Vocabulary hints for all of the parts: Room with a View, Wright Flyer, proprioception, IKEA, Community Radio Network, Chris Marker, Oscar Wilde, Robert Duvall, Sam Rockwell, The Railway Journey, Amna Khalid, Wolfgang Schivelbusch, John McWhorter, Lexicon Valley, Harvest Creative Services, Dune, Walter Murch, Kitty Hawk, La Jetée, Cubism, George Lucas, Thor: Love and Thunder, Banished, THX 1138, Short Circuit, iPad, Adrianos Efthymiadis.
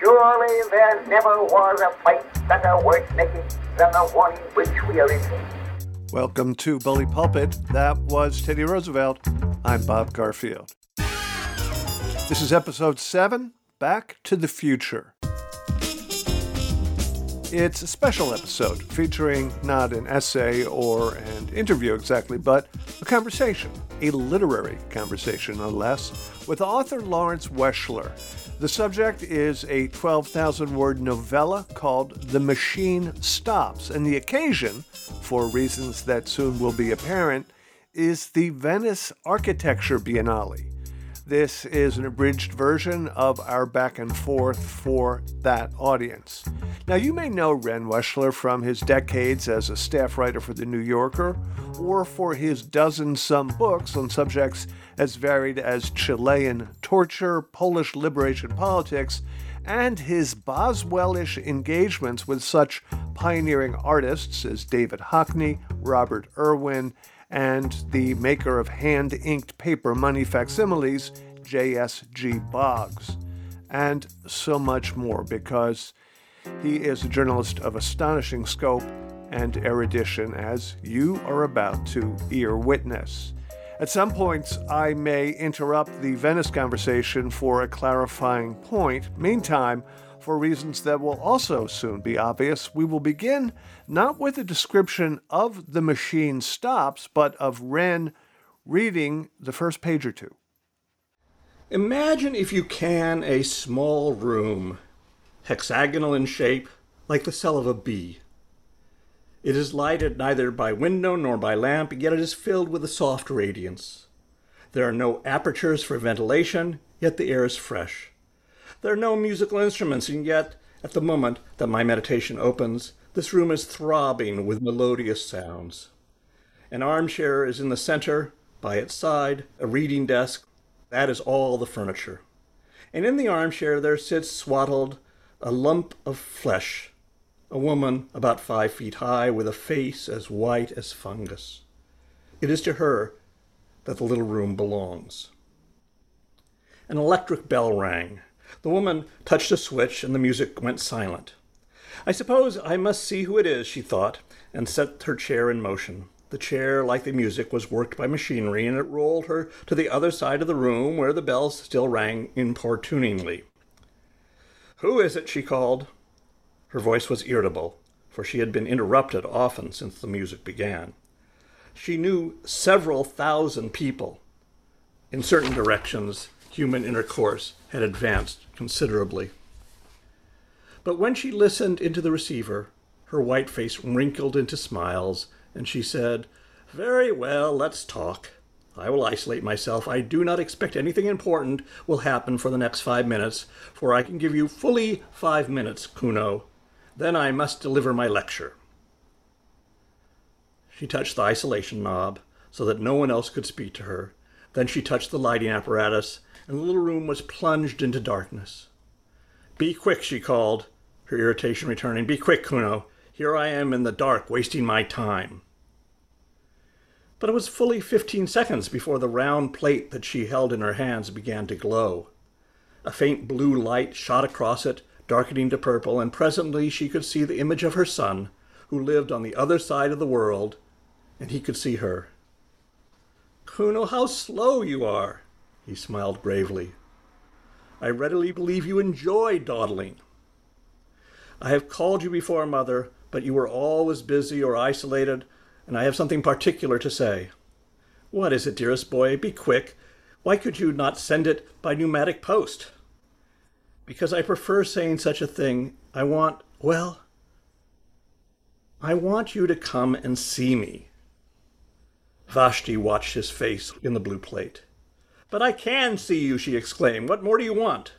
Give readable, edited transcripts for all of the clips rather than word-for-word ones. Surely there never was a place better worth making than the one in which we are in. Welcome to Bully Pulpit. That was Teddy Roosevelt. I'm Bob Garfield. This is episode 7, Back to the Future. It's a special episode featuring not an essay or an interview exactly, but a conversation, a literary conversation no less, with author Lawrence Weschler. The subject is a 12,000-word novella called The Machine Stops, and the occasion, for reasons that soon will be apparent, is the Venice Architecture Biennale. This is an abridged version of our back and forth for that audience. Now, you may know Ren Weschler from his decades as a staff writer for The New Yorker or for his dozen-some books on subjects as varied as Chilean torture, Polish liberation politics, and his Boswellish engagements with such pioneering artists as David Hockney, Robert Irwin, and the maker of hand-inked paper money facsimiles, J.S.G. Boggs, and so much more, because he is a journalist of astonishing scope and erudition, as you are about to ear witness. At some points, I may interrupt the Venice conversation for a clarifying point. Meantime, for reasons that will also soon be obvious, we will begin not with a description of The Machine Stops, but of Wren reading the first page or two. Imagine, if you can, a small room, hexagonal in shape, like the cell of a bee. It is lighted neither by window nor by lamp, yet it is filled with a soft radiance. There are no apertures for ventilation, yet the air is fresh. There are no musical instruments, and yet, at the moment that my meditation opens, this room is throbbing with melodious sounds. An armchair is in the center, by its side, a reading desk. That is all the furniture. And in the armchair there sits swaddled a lump of flesh, a woman about 5 feet high, with a face as white as fungus. It is to her that the little room belongs. An electric bell rang. The woman touched a switch, and the music went silent. I suppose I must see who it is, she thought, and set her chair in motion. The chair, like the music, was worked by machinery, and it rolled her to the other side of the room, where the bell still rang importuningly. "Who is it?" she called. Her voice was irritable, for she had been interrupted often since the music began. She knew several thousand people. In certain directions, human intercourse had advanced considerably. But when she listened into the receiver, her white face wrinkled into smiles, and she said, "Very well, let's talk. I will isolate myself. I do not expect anything important will happen for the next 5 minutes, for I can give you fully 5 minutes, Kuno. Then I must deliver my lecture." She touched the isolation knob so that no one else could speak to her. Then she touched the lighting apparatus, and the little room was plunged into darkness. "Be quick," she called, her irritation returning. "Be quick, Kuno. Here I am in the dark, wasting my time." But it was fully 15 seconds before the round plate that she held in her hands began to glow. A faint blue light shot across it, darkening to purple, and presently she could see the image of her son, who lived on the other side of the world, and he could see her. "Kuno, how slow you are," he smiled gravely. "I readily believe you enjoy dawdling. I have called you before, Mother, but you were always busy or isolated, and I have something particular to say." "What is it, dearest boy? Be quick. Why could you not send it by pneumatic post?" "Because I prefer saying such a thing. I want you to come and see me." Vashti watched his face in the blue plate. "But I can see you," she exclaimed. "What more do you want?"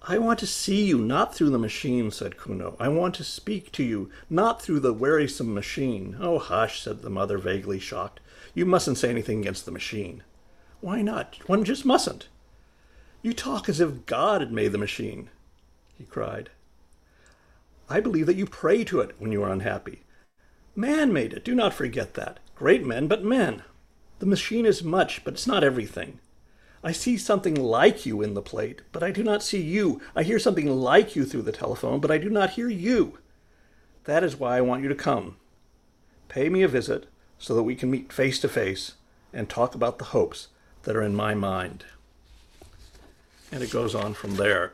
"I want to see you, not through the machine," said Kuno. "I want to speak to you, not through the wearisome machine." "Oh, hush," said the mother, vaguely shocked. "You mustn't say anything against the machine." "Why not? One just mustn't." "You talk as if God had made the machine," he cried. "I believe that you pray to it when you are unhappy. Man made it. Do not forget that. Great men, but men. The machine is much, but it's not everything. I see something like you in the plate, but I do not see you. I hear something like you through the telephone, but I do not hear you. That is why I want you to come. Pay me a visit so that we can meet face to face and talk about the hopes that are in my mind." And it goes on from there.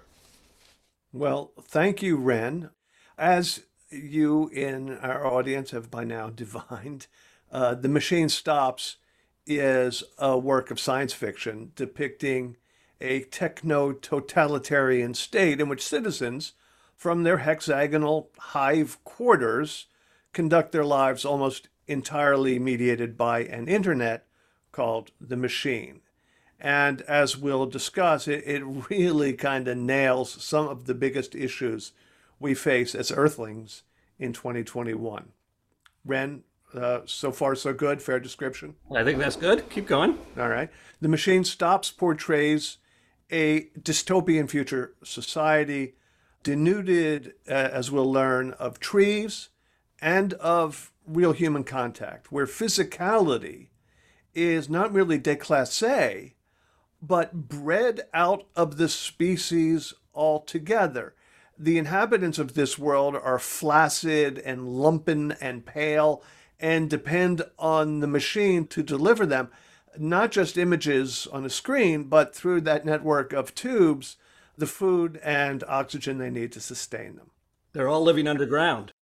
Well, thank you, Wren. As you in our audience have by now divined, The Machine Stops is a work of science fiction depicting a techno-totalitarian state in which citizens from their hexagonal hive quarters conduct their lives almost entirely mediated by an internet called The Machine. And as we'll discuss, it really kind of nails some of the biggest issues we face as Earthlings in 2021. Wren, so far so good, fair description? I think that's good. Keep going. All right. The Machine Stops portrays a dystopian future society denuded, as we'll learn, of trees and of real human contact, where physicality is not merely déclassé, but bred out of the species altogether. The inhabitants of this world are flaccid and lumpen and pale and depend on the machine to deliver them, not just images on a screen, but through that network of tubes, the food and oxygen they need to sustain them. They're all living underground.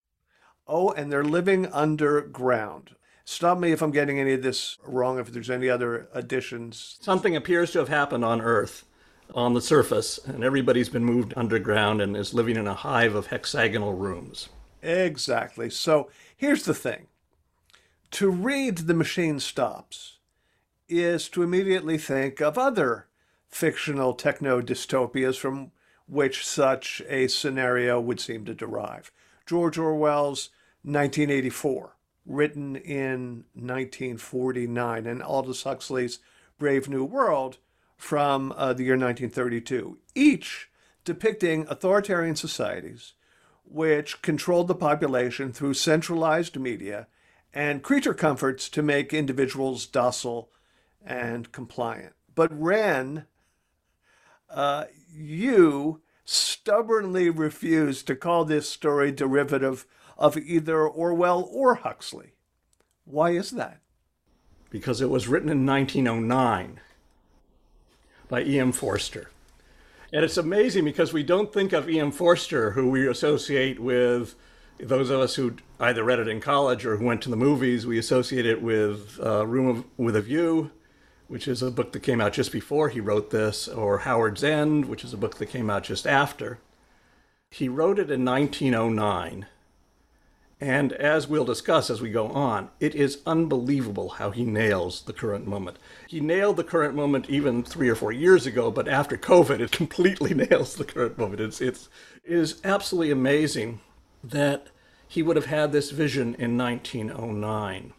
Oh, and they're living underground. Stop me if I'm getting any of this wrong, if there's any other additions. Something appears to have happened on Earth, on the surface, and everybody's been moved underground and is living in a hive of hexagonal rooms. Exactly. So here's the thing. To read The Machine Stops is to immediately think of other fictional techno-dystopias from which such a scenario would seem to derive. George Orwell's 1984. Written in 1949, and Aldous Huxley's Brave New World from the year 1932, each depicting authoritarian societies which controlled the population through centralized media and creature comforts to make individuals docile and compliant. But Wren, you stubbornly refused to call this story derivative of either Orwell or Huxley. Why is that? Because it was written in 1909 by E.M. Forster. And it's amazing because we don't think of E.M. Forster, who we associate with, those of us who either read it in college or who went to the movies, we associate it with Room with a View, which is a book that came out just before he wrote this, or Howard's End, which is a book that came out just after. He wrote it in 1909. And as we'll discuss as we go on, it is unbelievable how he nails the current moment. He nailed the current moment even 3 or 4 years ago, but after COVID, it completely nails the current moment. It is absolutely amazing that he would have had this vision in 1909.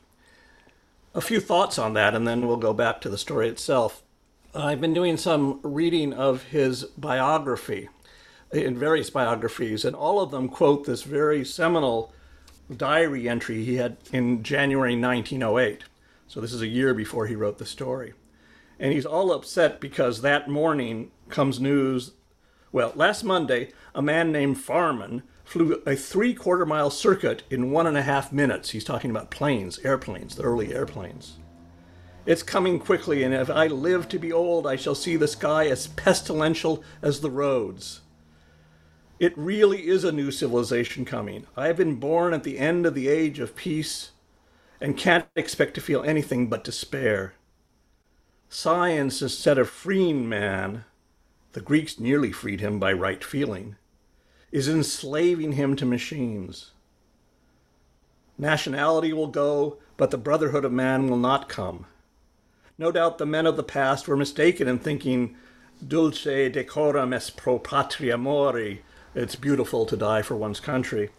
A few thoughts on that, and then we'll go back to the story itself. I've been doing some reading of his biography, in various biographies, and all of them quote this very seminal diary entry he had in January 1908. So this is a year before he wrote the story. And he's all upset because that morning comes news. Well, last Monday, a man named Farman flew a 3/4 mile circuit in 1.5 minutes. He's talking about planes, airplanes, the early airplanes. It's coming quickly, and if I live to be old, I shall see the sky as pestilential as the roads. It really is a new civilization coming. I have been born at the end of the age of peace and can't expect to feel anything but despair. Science, instead of freeing man, the Greeks nearly freed him by right feeling, is enslaving him to machines. Nationality will go, but the brotherhood of man will not come. No doubt the men of the past were mistaken in thinking, dulce decorum est pro patria mori, it's beautiful to die for one's country.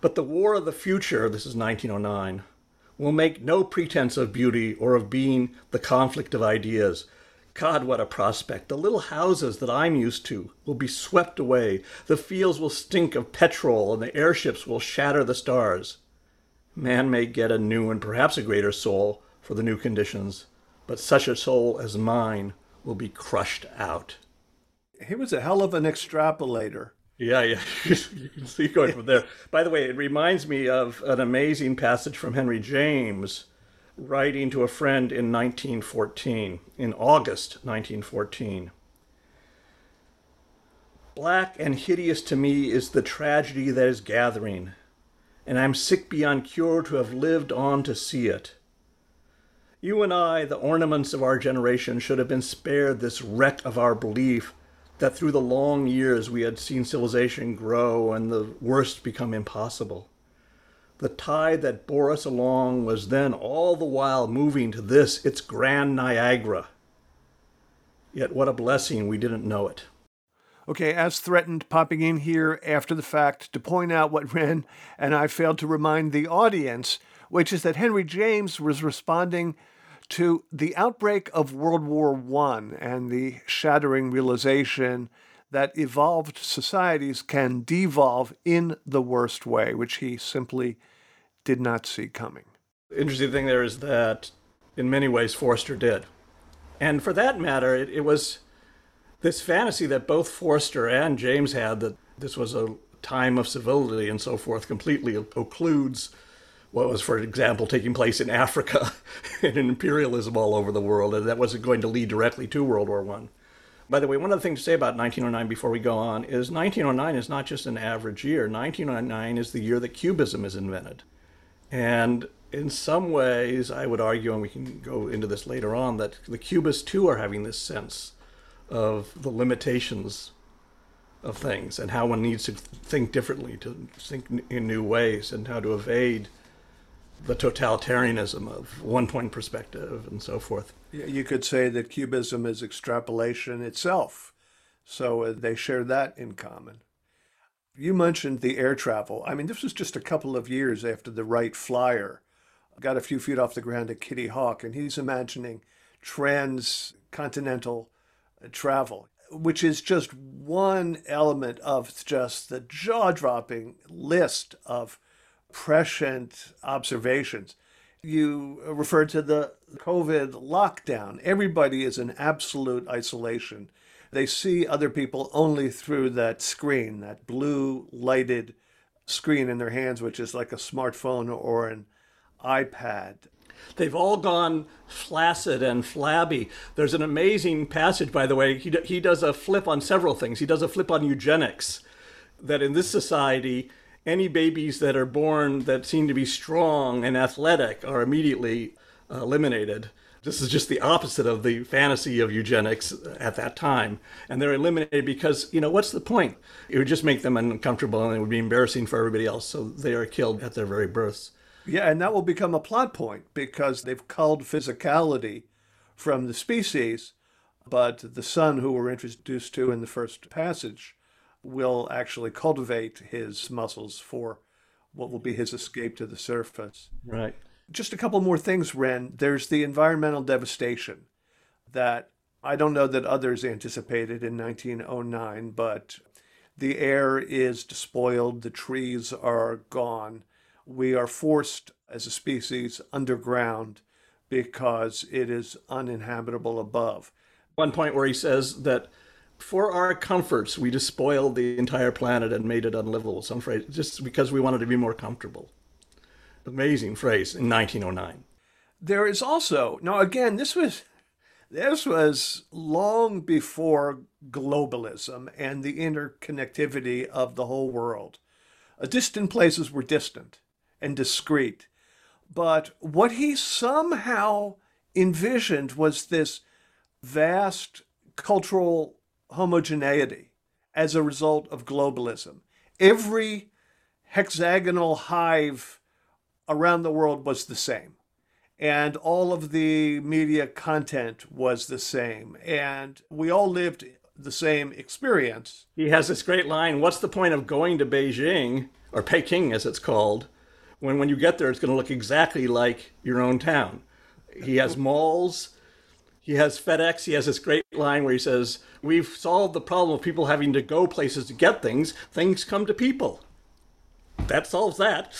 But the war of the future, this is 1909, will make no pretense of beauty or of being the conflict of ideas. God, what a prospect. The little houses that I'm used to will be swept away. The fields will stink of petrol and the airships will shatter the stars. Man may get a new and perhaps a greater soul for the new conditions, but such a soul as mine will be crushed out. He was a hell of an extrapolator. Yeah, yeah. You can see going from there. By the way, it reminds me of an amazing passage from Henry James writing to a friend in 1914, in August 1914. Black and hideous to me is the tragedy that is gathering, and I'm sick beyond cure to have lived on to see it. You and I, the ornaments of our generation, should have been spared this wreck of our belief that through the long years we had seen civilization grow and the worst become impossible. The tide that bore us along was then all the while moving to this, its grand Niagara. Yet what a blessing we didn't know it. Okay, as threatened, popping in here after the fact to point out what Wren and I failed to remind the audience, which is that Henry James was responding to the outbreak of World War I and the shattering realization that evolved societies can devolve in the worst way, which he simply did not see coming. The interesting thing there is that, in many ways, Forster did. And for that matter, it was this fantasy that both Forster and James had, that this was a time of civility and so forth, completely occludes what was, for example, taking place in Africa and imperialism all over the world, and that wasn't going to lead directly to World War I. By the way, one other thing to say about 1909 before we go on is 1909 is not just an average year. 1909 is the year that Cubism is invented. And in some ways, I would argue, and we can go into this later on, that the Cubists too are having this sense of the limitations of things and how one needs to think differently, to think in new ways, and how to evade the totalitarianism of one-point perspective and so forth. You could say that Cubism is extrapolation itself, so they share that in common. You mentioned the air travel. I mean, this was just a couple of years after the Wright Flyer got a few feet off the ground at Kitty Hawk, and he's imagining transcontinental travel, which is just one element of just the jaw-dropping list of prescient observations. You referred to the COVID lockdown. Everybody is in absolute isolation. They see other people only through that screen, that blue lighted screen in their hands, which is like a smartphone or an iPad. They've all gone flaccid and flabby. There's an amazing passage, by the way. He does a flip on several things. He does a flip on eugenics, that in this society, any babies that are born that seem to be strong and athletic are immediately eliminated. This is just the opposite of the fantasy of eugenics at that time. And they're eliminated because, you know, what's the point? It would just make them uncomfortable and it would be embarrassing for everybody else. So they are killed at their very births. Yeah, and that will become a plot point because they've culled physicality from the species. But the son who we're introduced to in the first passage will actually cultivate his muscles for what will be his escape to the surface. Right. Just a couple more things, Wren. There's the environmental devastation that I don't know that others anticipated in 1909, but the air is despoiled, the trees are gone. We are forced as a species underground because it is uninhabitable above. One point where he says that for our comforts, we despoiled the entire planet and made it unlivable, some phrase, just because we wanted to be more comfortable. Amazing phrase in 1909. There is also, now again, this was long before globalism and the interconnectivity of the whole world. Distant places were distant and discrete. But what he somehow envisioned was this vast cultural homogeneity as a result of globalism. Every hexagonal hive around the world was the same. And all of the media content was the same. And we all lived the same experience. He has this great line, what's the point of going to Beijing, or Peking as it's called, when you get there it's going to look exactly like your own town. He has malls. He has FedEx. He has this great line where he says, we've solved the problem of people having to go places to get things. Things come to people. That solves that.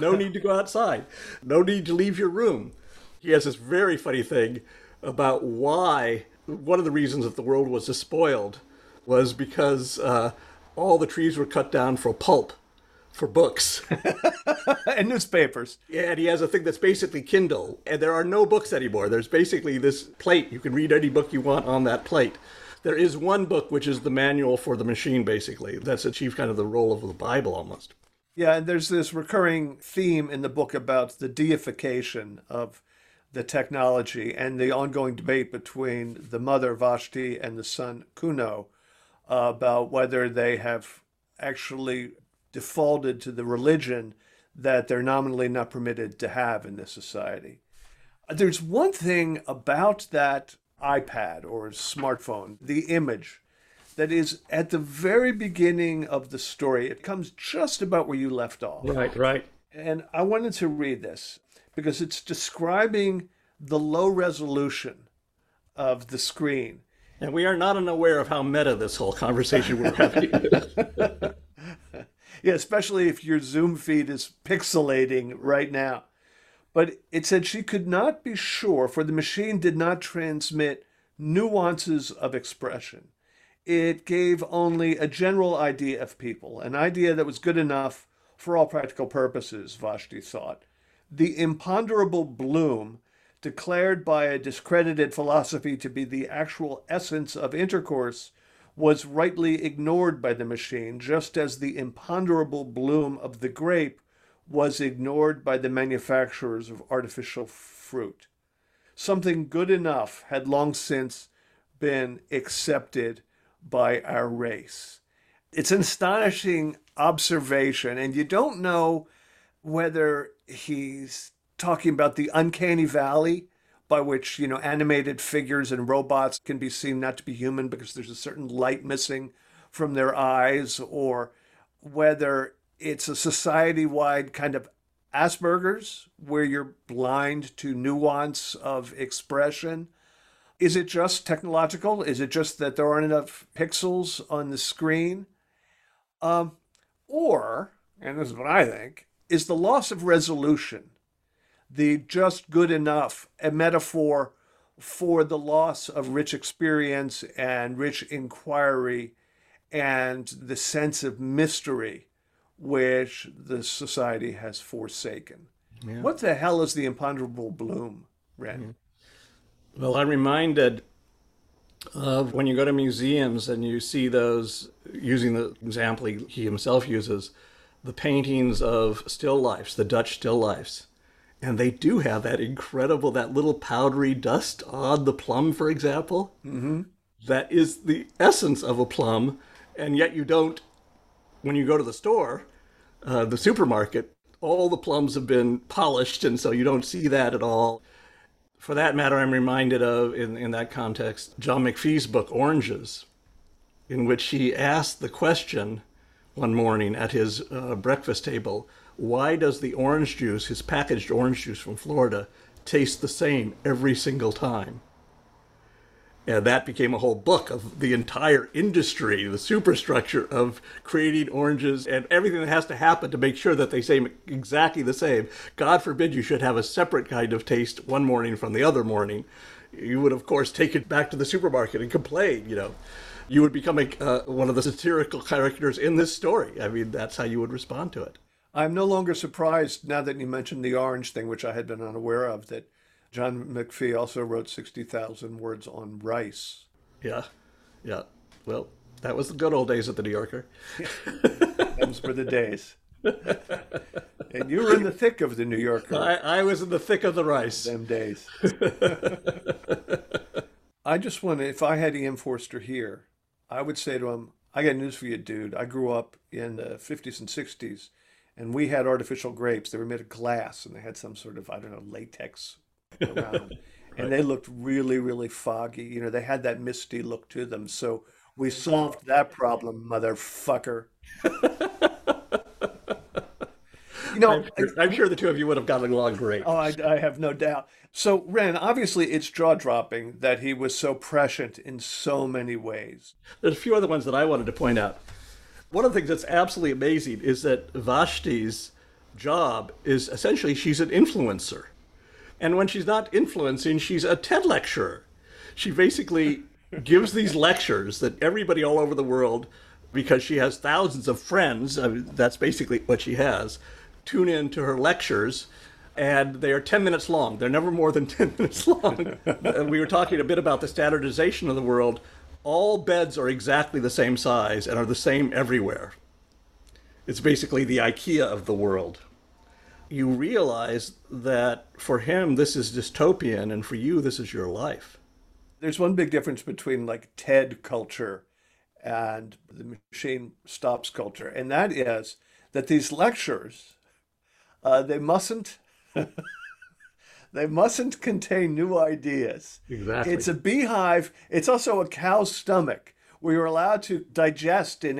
No need to go outside. No need to leave your room. He has this very funny thing about why one of the reasons that the world was despoiled was because all the trees were cut down for pulp, for books. And newspapers. Yeah, and he has a thing that's basically Kindle. And there are no books anymore. There's basically this plate. You can read any book you want on that plate. There is one book, which is the manual for the machine, basically. That's achieved kind of the role of the Bible, almost. Yeah, and there's this recurring theme in the book about the deification of the technology and the ongoing debate between the mother, Vashti, and the son, Kuno, about whether they have actually defaulted to the religion that they're nominally not permitted to have in this society. There's one thing about that iPad or smartphone, the image, that is at the very beginning of the story. It comes just about where you left off. Right, right. And I wanted to read this because it's describing the low resolution of the screen. And we are not unaware of how meta this whole conversation we're having. Yeah, especially if your Zoom feed is pixelating right now. But it said she could not be sure, for the machine did not transmit nuances of expression. It gave only a general idea of people, an idea that was good enough for all practical purposes, Vashti thought. The imponderable bloom, declared by a discredited philosophy to be the actual essence of intercourse, was rightly ignored by the machine, just as the imponderable bloom of the grape was ignored by the manufacturers of artificial fruit. Something good enough had long since been accepted by our race. It's an astonishing observation, and you don't know whether he's talking about the uncanny valley by which, you know, animated figures and robots can be seen not to be human because there's a certain light missing from their eyes, or whether it's a society-wide kind of Asperger's where you're blind to nuance of expression. Is it just technological? Is it just that there aren't enough pixels on the screen? Or, and this is what I think, is the loss of resolution, the just good enough, a metaphor for the loss of rich experience and rich inquiry and the sense of mystery which the society has forsaken. Yeah. What the hell is the imponderable bloom, Ren? Well, I'm reminded of when you go to museums and you see those, using the example he himself uses, the paintings of still lifes, the Dutch still lifes. And they do have that incredible, that little powdery dust on the plum, for example. Mm-hmm. That is the essence of a plum. And yet you don't, when you go to the store, the supermarket, all the plums have been polished. And so you don't see that at all. For that matter, I'm reminded of, in that context, John McPhee's book, Oranges, in which he asked the question one morning at his breakfast table, why does the orange juice, his packaged orange juice from Florida, taste the same every single time? And that became a whole book of the entire industry, the superstructure of creating oranges and everything that has to happen to make sure that they seem exactly the same. God forbid you should have a separate kind of taste one morning from the other morning. You would, of course, take it back to the supermarket and complain, you know. You would become one of the satirical characters in this story. I mean, that's how you would respond to it. I'm no longer surprised, now that you mentioned the orange thing, which I had been unaware of, that John McPhee also wrote 60,000 words on rice. Yeah, yeah. Well, that was the good old days at the New Yorker. Those were the days. And you were in the thick of the New Yorker. I was in the thick of the rice. Them days. I just want to, if I had E.M. Forster here, I would say to him, I got news for you, dude. I grew up in the 50s and 60s. And we had artificial grapes. They were made of glass, and they had some sort of, I don't know, latex around them. And they looked really, really foggy. You know, they had that misty look to them. So we solved that problem, motherfucker. You know, I'm sure the two of you would have gotten along great. Oh, I have no doubt. So, Ren, obviously it's jaw-dropping that he was so prescient in so many ways. There's a few other ones that I wanted to point out. One of the things that's absolutely amazing is that Vashti's job is essentially she's an influencer. And when she's not influencing, she's a TED lecturer. She basically gives these lectures that everybody all over the world, because she has thousands of friends, I mean, that's basically what she has, tune in to her lectures, and they are 10 minutes long. They're never more than 10 minutes long. And we were talking a bit about the standardization of the world. All beds are exactly the same size and are the same everywhere. It's basically the IKEA of the world. You realize that for him, this is dystopian, and for you, this is your life. There's one big difference between like TED culture and The Machine Stops culture, and that is that these lectures, they mustn't contain new ideas. Exactly. It's a beehive. It's also a cow's stomach, where you're allowed to digest in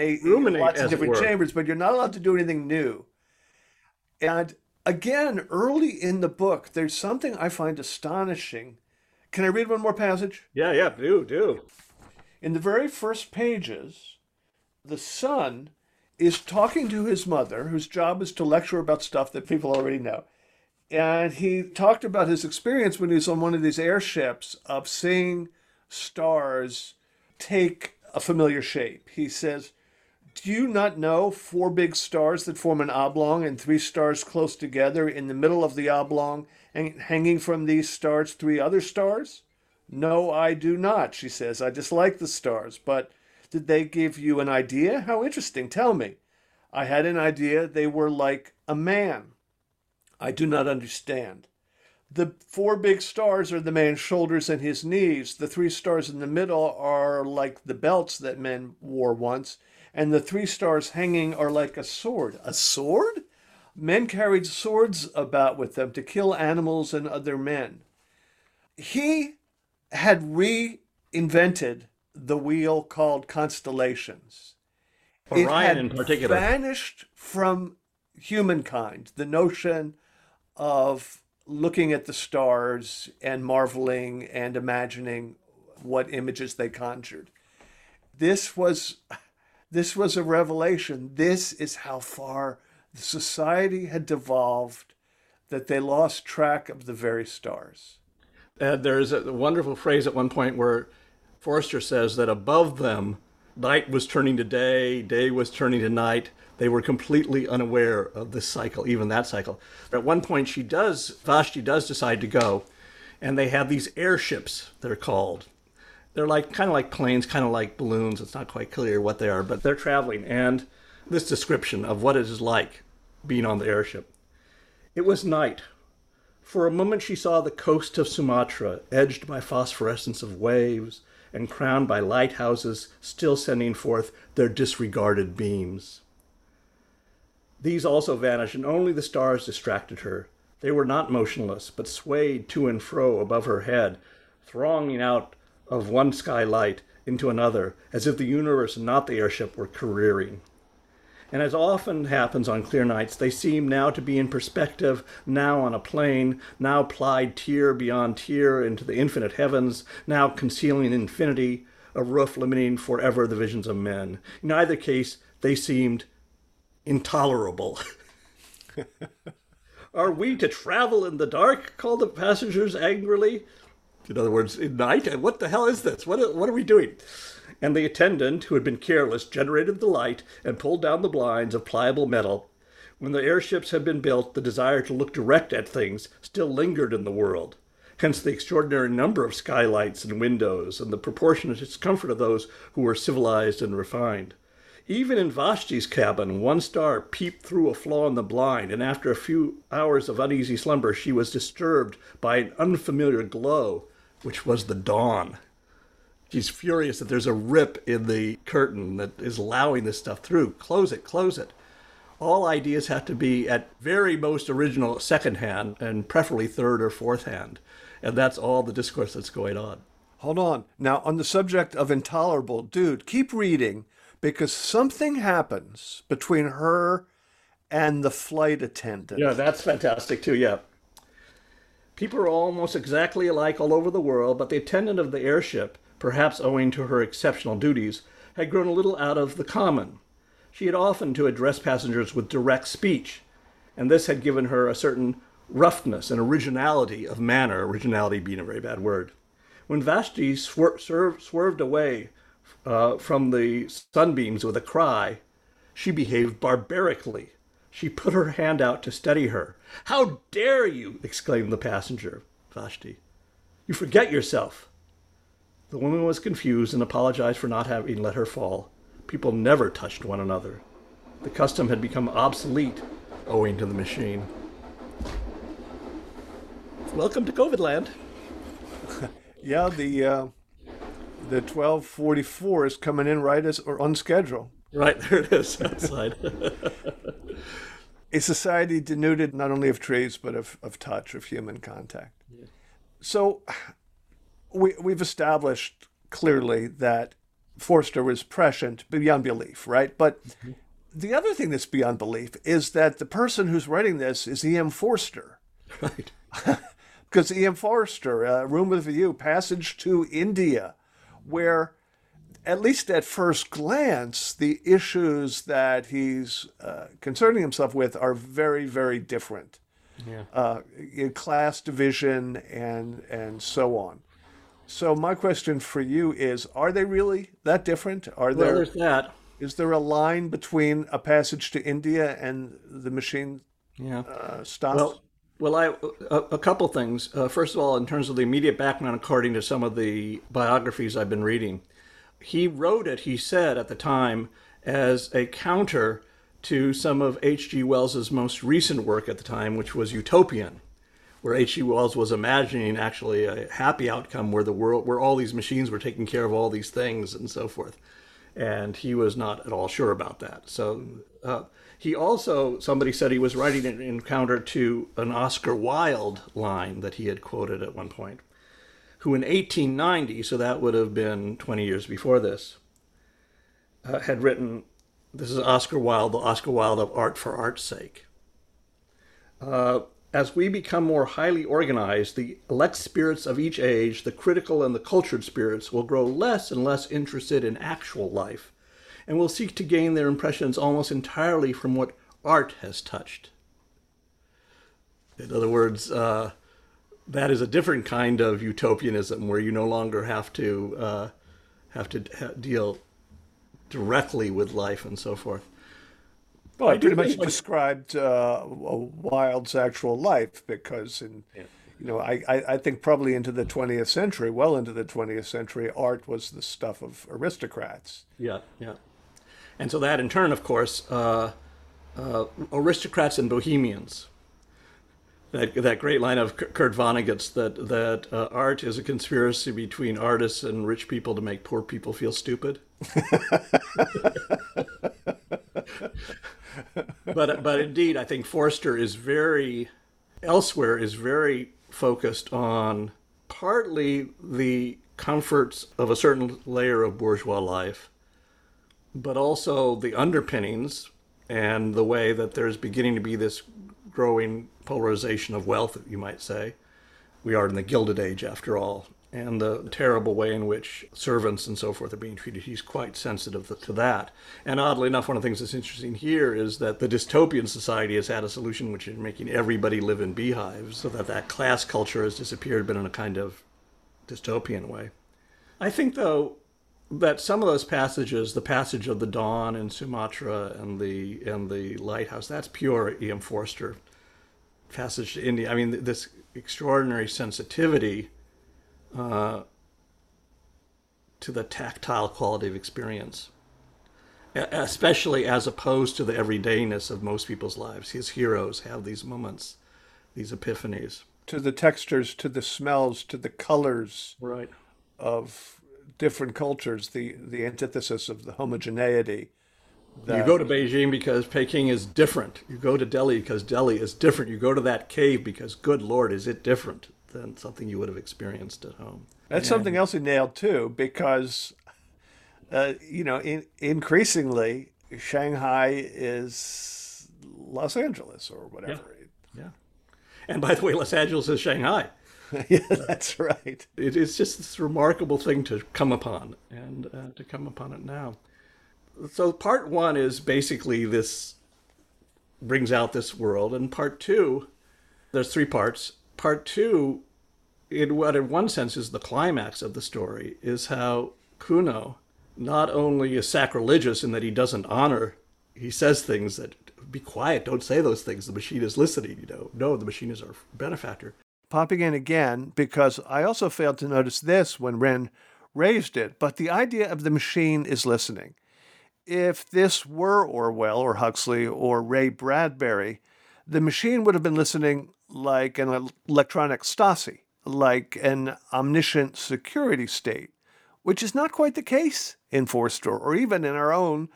lots of different chambers, but you're not allowed to do anything new. And again, early in the book, there's something I find astonishing. Can I read one more passage? Yeah, yeah, do. In the very first pages, the son is talking to his mother, whose job is to lecture about stuff that people already know. And he talked about his experience when he was on one of these airships of seeing stars take a familiar shape. He says, "Do you not know 4 big stars that form an oblong and 3 stars close together in the middle of the oblong, and hanging from these stars 3 other stars?" "No, I do not," she says. "I dislike the stars, but did they give you an idea? How interesting. Tell me." "I had an idea they were like a man." "I do not understand." "The 4 big stars are the man's shoulders and his knees. The 3 stars in the middle are like the belts that men wore once. And the 3 stars hanging are like a sword." "A sword?" "Men carried swords about with them to kill animals and other men." He had reinvented the wheel called constellations. Orion in particular. It had vanished from humankind, the notion of looking at the stars and marveling and imagining what images they conjured. This was a revelation. This is how far the society had devolved that they lost track of the very stars. There's a wonderful phrase at one point where Forster says that above them, night was turning to day, day was turning to night. They were completely unaware of this cycle, even that cycle. At one point, Vashti does decide to go, and they have these airships, they're called. They're like kind of like planes, kind of like balloons. It's not quite clear what they are, but they're traveling. And this description of what it is like being on the airship. "It was night. For a moment she saw the coast of Sumatra, edged by phosphorescence of waves and crowned by lighthouses still sending forth their disregarded beams. These also vanished, and only the stars distracted her. They were not motionless, but swayed to and fro above her head, thronging out of one skylight into another, as if the universe and not the airship were careering. And as often happens on clear nights, they seem now to be in perspective, now on a plane, now plied tier beyond tier into the infinite heavens, now concealing infinity, a roof limiting forever the visions of men. In either case, they seemed intolerable." "Are we to travel in the dark?" called the passengers angrily. In other words, in night? What the hell is this? What are we doing? And the attendant, who had been careless, generated the light and pulled down the blinds of pliable metal. When the airships had been built, the desire to look direct at things still lingered in the world. Hence the extraordinary number of skylights and windows and the proportionate discomfort of those who were civilized and refined. Even in Vashti's cabin, one star peeped through a flaw in the blind, and after a few hours of uneasy slumber, she was disturbed by an unfamiliar glow, which was the dawn. She's furious that there's a rip in the curtain that is allowing this stuff through. Close it, close it. All ideas have to be at very most original secondhand and preferably third or fourth hand. And that's all the discourse that's going on. Hold on. Now, on the subject of intolerable, dude, keep reading, because something happens between her and the flight attendant. Yeah, that's fantastic too, yeah. "People are almost exactly alike all over the world, but the attendant of the airship, perhaps owing to her exceptional duties, had grown a little out of the common. She had often to address passengers with direct speech, and this had given her a certain roughness and originality of manner, originality being a very bad word, when Vashti swerved away from the sunbeams with a cry, she behaved barbarically. She put her hand out to steady her. "How dare you!" exclaimed the passenger, Vashti. "You forget yourself." The woman was confused and apologized for not having let her fall. People never touched one another. The custom had become obsolete owing to the machine. Welcome to COVID land. Yeah, the 1244 is coming in right as or on schedule. Right, there it is outside. A society denuded not only of traits, but of touch, of human contact. Yeah. So we've established clearly that Forster was prescient beyond belief, right? But mm-hmm. the other thing that's beyond belief is that the person who's writing this is E.M. Forster. Right. Because E.M. Forster, Room with a View, Passage to India, where at least at first glance, the issues that he's concerning himself with are very, very different. Yeah. Class division and so on. So my question for you is, are they really that different? Are there, there's that. Is there a line between A Passage to India and The Machine Stops? Well, a couple things. First of all, in terms of the immediate background, according to some of the biographies I've been reading, he wrote it, he said at the time, as a counter to some of H.G. Wells's most recent work at the time, which was Utopian, where H.G. Wells was imagining actually a happy outcome where the world, where all these machines were taking care of all these things and so forth. And he was not at all sure about that. So he also, somebody said he was writing in counter to an Oscar Wilde line that he had quoted at one point, who in 1890, so that would have been 20 years before this, had written, this is Oscar Wilde, the Oscar Wilde of Art for Art's Sake. As we become more highly organized, the elect spirits of each age, the critical and the cultured spirits, will grow less and less interested in actual life, and will seek to gain their impressions almost entirely from what art has touched. In other words, that is a different kind of utopianism, where you no longer have to deal directly with life and so forth. Well, I pretty much described Wilde's actual life, because in, you know, I think probably into the 20th century, well into the 20th century, art was the stuff of aristocrats. Yeah, yeah. And so that in turn, of course, aristocrats and bohemians. That great line of Kurt Vonnegut's that art is a conspiracy between artists and rich people to make poor people feel stupid. But indeed, I think Forster is very focused on partly the comforts of a certain layer of bourgeois life, but also the underpinnings and the way that there's beginning to be this growing polarization of wealth, you might say. We are in the Gilded Age, after all, and the terrible way in which servants and so forth are being treated. He's quite sensitive to that. And oddly enough, one of the things that's interesting here is that the dystopian society has had a solution, which is making everybody live in beehives, so that class culture has disappeared, but in a kind of dystopian way. I think, though, that some of those passages, the passage of the dawn in Sumatra and the lighthouse, that's pure E.M. Forster. Passage to India, I mean, this extraordinary sensitivity to the tactile quality of experience, especially as opposed to the everydayness of most people's lives. His heroes have these moments, these epiphanies. To the textures, to the smells, to the colors of different cultures, the antithesis of the homogeneity. You go to Beijing because Peking is different. You go to Delhi because Delhi is different. You go to that cave because, good Lord, is it different than something you would have experienced at home. That's something else he nailed, too, because, you know, increasingly, Shanghai is Los Angeles or whatever. Yeah. And by the way, Los Angeles is Shanghai. Yeah, that's right. It's just this remarkable thing to come upon, and to come upon it now. So part one is basically this brings out this world, and part two, there's three parts. Part two in what in one sense is the climax of the story, is how Cuno not only is sacrilegious in that he doesn't honor, he says things that, be quiet, don't say those things, the machine is listening, you know. No, the machine is our benefactor. Popping in again, because I also failed to notice this when Wren raised it, but the idea of the machine is listening. If this were Orwell or Huxley or Ray Bradbury, the machine would have been listening like an electronic Stasi, like an omniscient security state, which is not quite the case in Forster or even in our own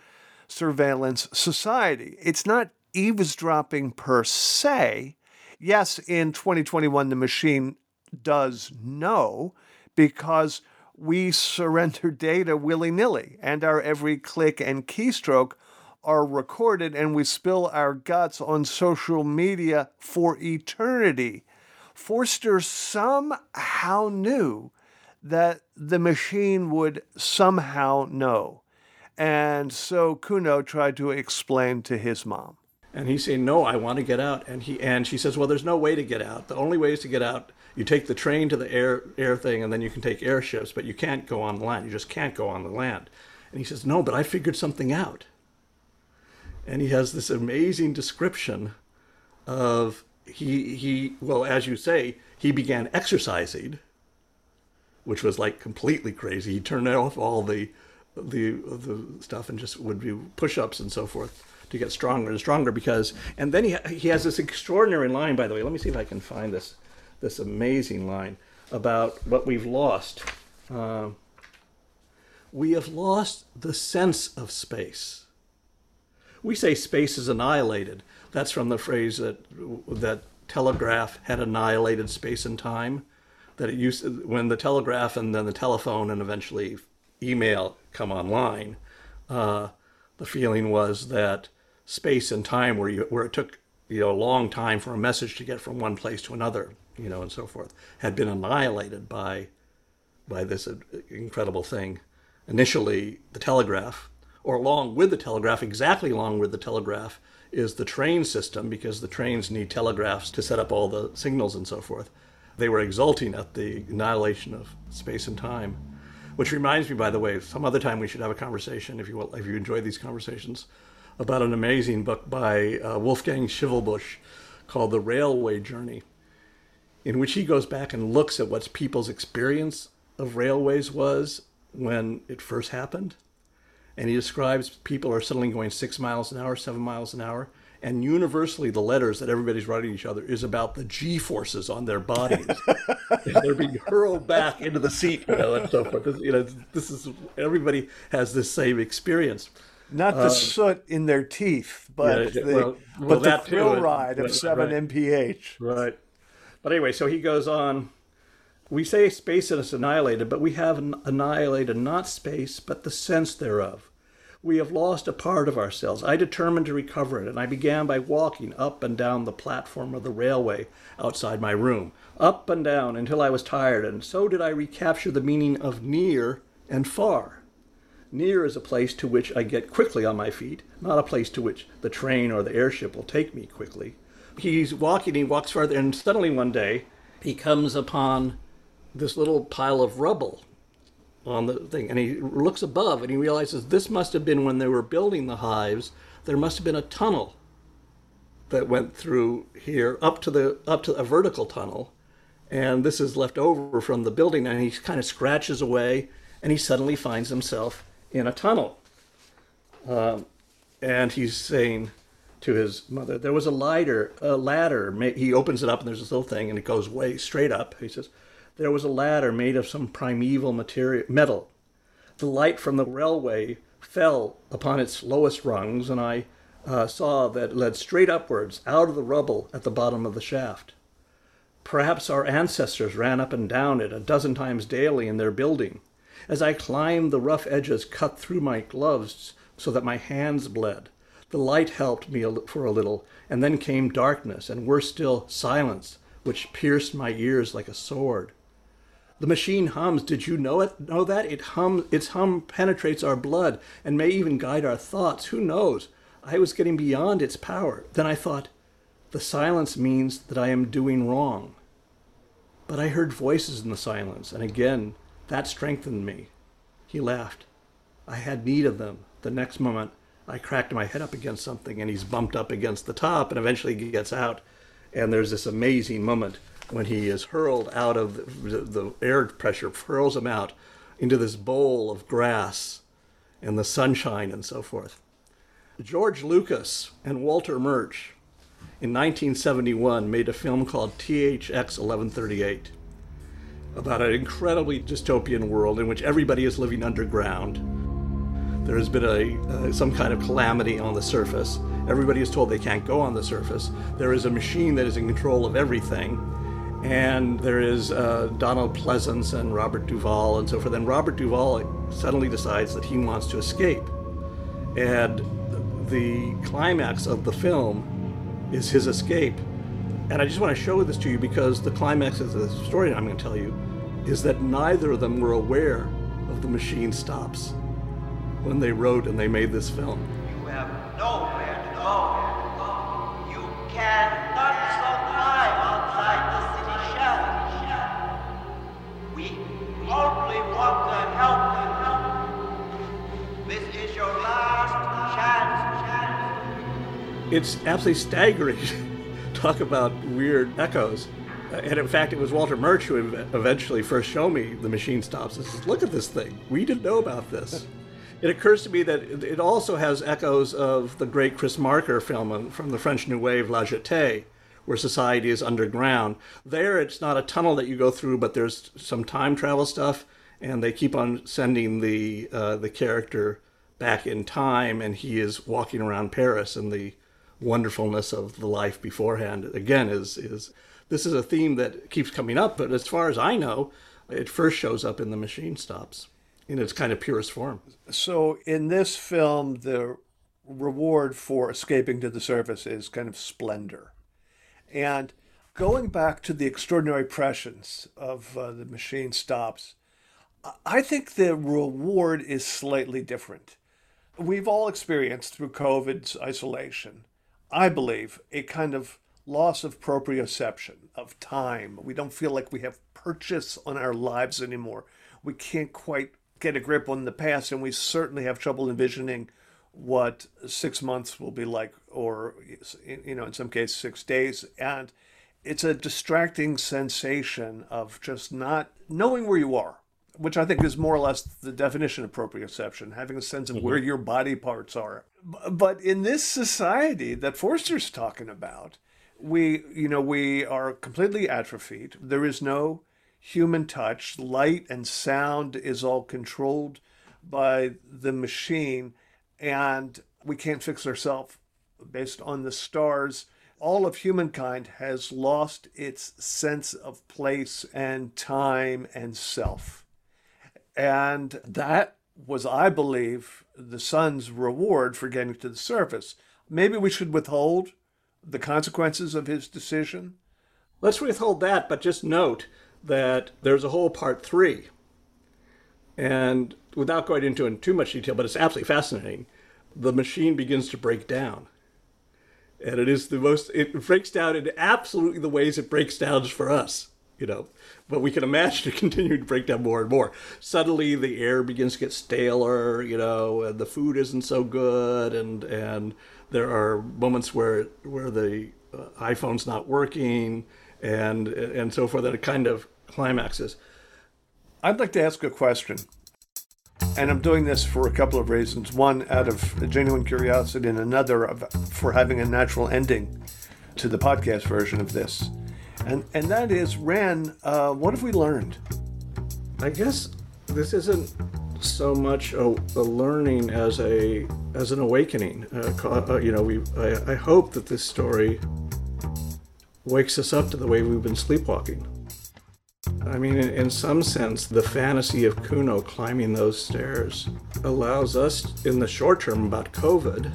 surveillance society. It's not eavesdropping per se. Yes, in 2021, the machine does know because we surrender data willy-nilly, and our every click and keystroke are recorded, and we spill our guts on social media for eternity. Forster somehow knew that the machine would somehow know. And so Cuno tried to explain to his mom. And he's saying, no, I want to get out. And she says, well, there's no way to get out. The only way is to get out, you take the train to the air thing, and then you can take airships, but you can't go on land. You just can't go on the land. And he says, no, but I figured something out. And he has this amazing description of well, as you say, he began exercising, which was like completely crazy. He turned off all the stuff and just would do push-ups and so forth to get stronger and stronger and then he has this extraordinary line, by the way. Let me see if I can find this amazing line about what we've lost. We have lost the sense of space. We say space is annihilated. That's from the phrase that telegraph had annihilated space and time, that it used when the telegraph and then the telephone and eventually email come online. The feeling was that space and time where it took a long time for a message to get from one place to another, and so forth, had been annihilated by this incredible thing. Initially, the telegraph, or along with the telegraph, exactly along with the telegraph, is the train system, because the trains need telegraphs to set up all the signals and so forth. They were exulting at the annihilation of space and time. Which reminds me, by the way, some other time we should have a conversation, if you enjoy these conversations, about an amazing book by Wolfgang Schivelbusch called The Railway Journey, in which he goes back and looks at what people's experience of railways was when it first happened. And he describes people are suddenly going 6 miles an hour, 7 miles an hour. And universally, the letters that everybody's writing each other is about the G-forces on their bodies. They're being hurled back into the seat, and so forth. This is, everybody has this same experience. Not the soot in their teeth, but the thrill ride of 7 mph. Right. But anyway, so he goes on. We say space is annihilated, but we have annihilated not space, but the sense thereof. We have lost a part of ourselves. I determined to recover it, and I began by walking up and down the platform of the railway outside my room, up and down until I was tired, and so did I recapture the meaning of near and far. Near is a place to which I get quickly on my feet, not a place to which the train or the airship will take me quickly. He's walking, he walks farther, and suddenly one day he comes upon this little pile of rubble on the thing, and he looks above and he realizes this must have been when they were building the hives. There must have been a tunnel that went through here up to a vertical tunnel, and this is left over from the building, and he kind of scratches away and he suddenly finds himself in a tunnel, and he's saying to his mother, there was a ladder. He opens it up and there's this little thing and it goes way straight up. He says, there was a ladder made of some primeval metal. The light from the railway fell upon its lowest rungs, and I saw that it led straight upwards out of the rubble at the bottom of the shaft. Perhaps our ancestors ran up and down it a dozen times daily in their building. As I climbed, the rough edges cut through my gloves so that my hands bled. The light helped me for a little, and then came darkness, and worse still, silence, which pierced my ears like a sword. The machine hums. Did you know it? Know that? It hums. Its hum penetrates our blood and may even guide our thoughts. Who knows? I was getting beyond its power. Then I thought, the silence means that I am doing wrong. But I heard voices in the silence, and again, that strengthened me. He laughed. I had need of them. The next moment, I cracked my head up against something, and he's bumped up against the top, and eventually he gets out. And there's this amazing moment when he is hurled out of the air pressure, hurls him out into this bowl of grass and the sunshine and so forth. George Lucas and Walter Murch in 1971 made a film called THX 1138 about an incredibly dystopian world in which everybody is living underground. There has been some kind of calamity on the surface. Everybody is told they can't go on the surface. There is a machine that is in control of everything. And there is Donald Pleasance and Robert Duvall and so forth. Then Robert Duvall suddenly decides that he wants to escape. And the climax of the film is his escape. And I just want to show this to you because the climax of the story I'm going to tell you is that neither of them were aware of The Machine Stops when they wrote and they made this film. You have nowhere to go. You cannot survive outside the city. We only want to help. This is your last chance. It's absolutely staggering. Talk about weird echoes. And in fact, it was Walter Murch who eventually first showed me The Machine Stops and says, look at this thing. We didn't know about this. It occurs to me that it also has echoes of the great Chris Marker film from the French New Wave, La Jetée, where society is underground. There, it's not a tunnel that you go through, but there's some time travel stuff, and they keep on sending the character back in time, and he is walking around Paris, and the wonderfulness of the life beforehand, again, this is a theme that keeps coming up, but as far as I know, it first shows up in The Machine Stops in its kind of purest form. So in this film, the reward for escaping to the surface is kind of splendor. And going back to the extraordinary prescience of The Machine Stops, I think the reward is slightly different. We've all experienced through COVID's isolation, I believe, a kind of loss of proprioception, of time. We don't feel like we have purchase on our lives anymore. We can't quite get a grip on the past, and we certainly have trouble envisioning what 6 months will be like, or, you know, in some cases 6 days. And it's a distracting sensation of just not knowing where you are, which I think is more or less the definition of proprioception, having a sense of where your body parts are. But in this society that Forster's talking about, we are completely atrophied. There is no human touch. Light and sound is all controlled by the machine. And we can't fix ourselves based on the stars. All of humankind has lost its sense of place and time and self. And that was, I believe, the sun's reward for getting to the surface. Maybe we should withhold the consequences of his decision. Let's withhold that, but just note that there's a whole part 3. And without going into it in too much detail, but it's absolutely fascinating, the machine begins to break down. And it is the most, it breaks down in absolutely the ways it breaks down for us, you know. But we can imagine it continuing to break down more and more. Suddenly the air begins to get staler, you know, and the food isn't so good. And there are moments where the iPhone's not working and so forth, that it kind of climaxes. I'd like to ask a question. And I'm doing this for a couple of reasons. One, out of genuine curiosity, and another, for having a natural ending to the podcast version of this. And that is, Ran, what have we learned? I guess this isn't so much a learning as an awakening. You know, I hope that this story wakes us up to the way we've been sleepwalking. I mean, in some sense, the fantasy of Kuno climbing those stairs allows us, in the short term about COVID,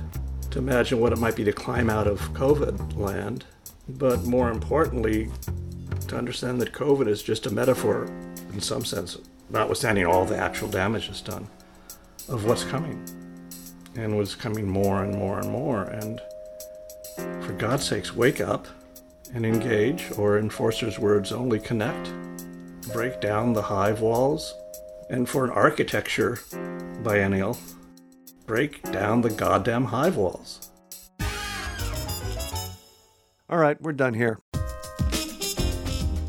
to imagine what it might be to climb out of COVID land. But more importantly, to understand that COVID is just a metaphor, in some sense, notwithstanding all the actual damage it's done, of what's coming. And what's coming more and more and more. And for God's sakes, wake up. and engage, or in Forster's words, only connect, break down the hive walls, and for an architecture biennial, break down the goddamn hive walls. All right, we're done here.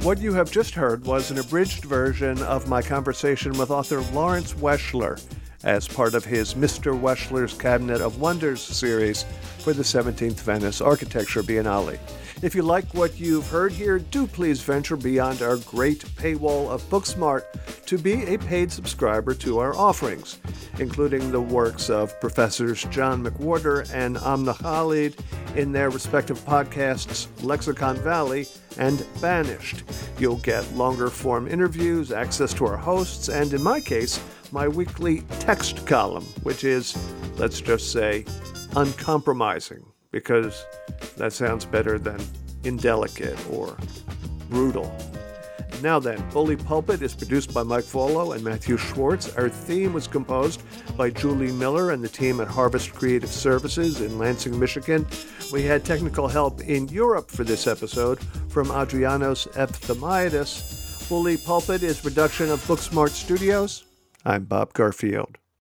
What you have just heard was an abridged version of my conversation with author Lawrence Weschler as part of his Mr. Weschler's Cabinet of Wonders series for the 17th Venice Architecture Biennale. If you like what you've heard here, do please venture beyond our great paywall of Booksmart to be a paid subscriber to our offerings, including the works of Professors John McWhorter and Amna Khalid in their respective podcasts Lexicon Valley and Banished. You'll get longer-form interviews, access to our hosts, and in my case, my weekly text column, which is, let's just say, uncompromising, because that sounds better than indelicate or brutal. Now then, Bully Pulpit is produced by Mike Follo and Matthew Schwartz. Our theme was composed by Julie Miller and the team at Harvest Creative Services in Lansing, Michigan. We had technical help in Europe for this episode from Adrianos Efthymiadis. Bully Pulpit is a production of Booksmart Studios. I'm Bob Garfield.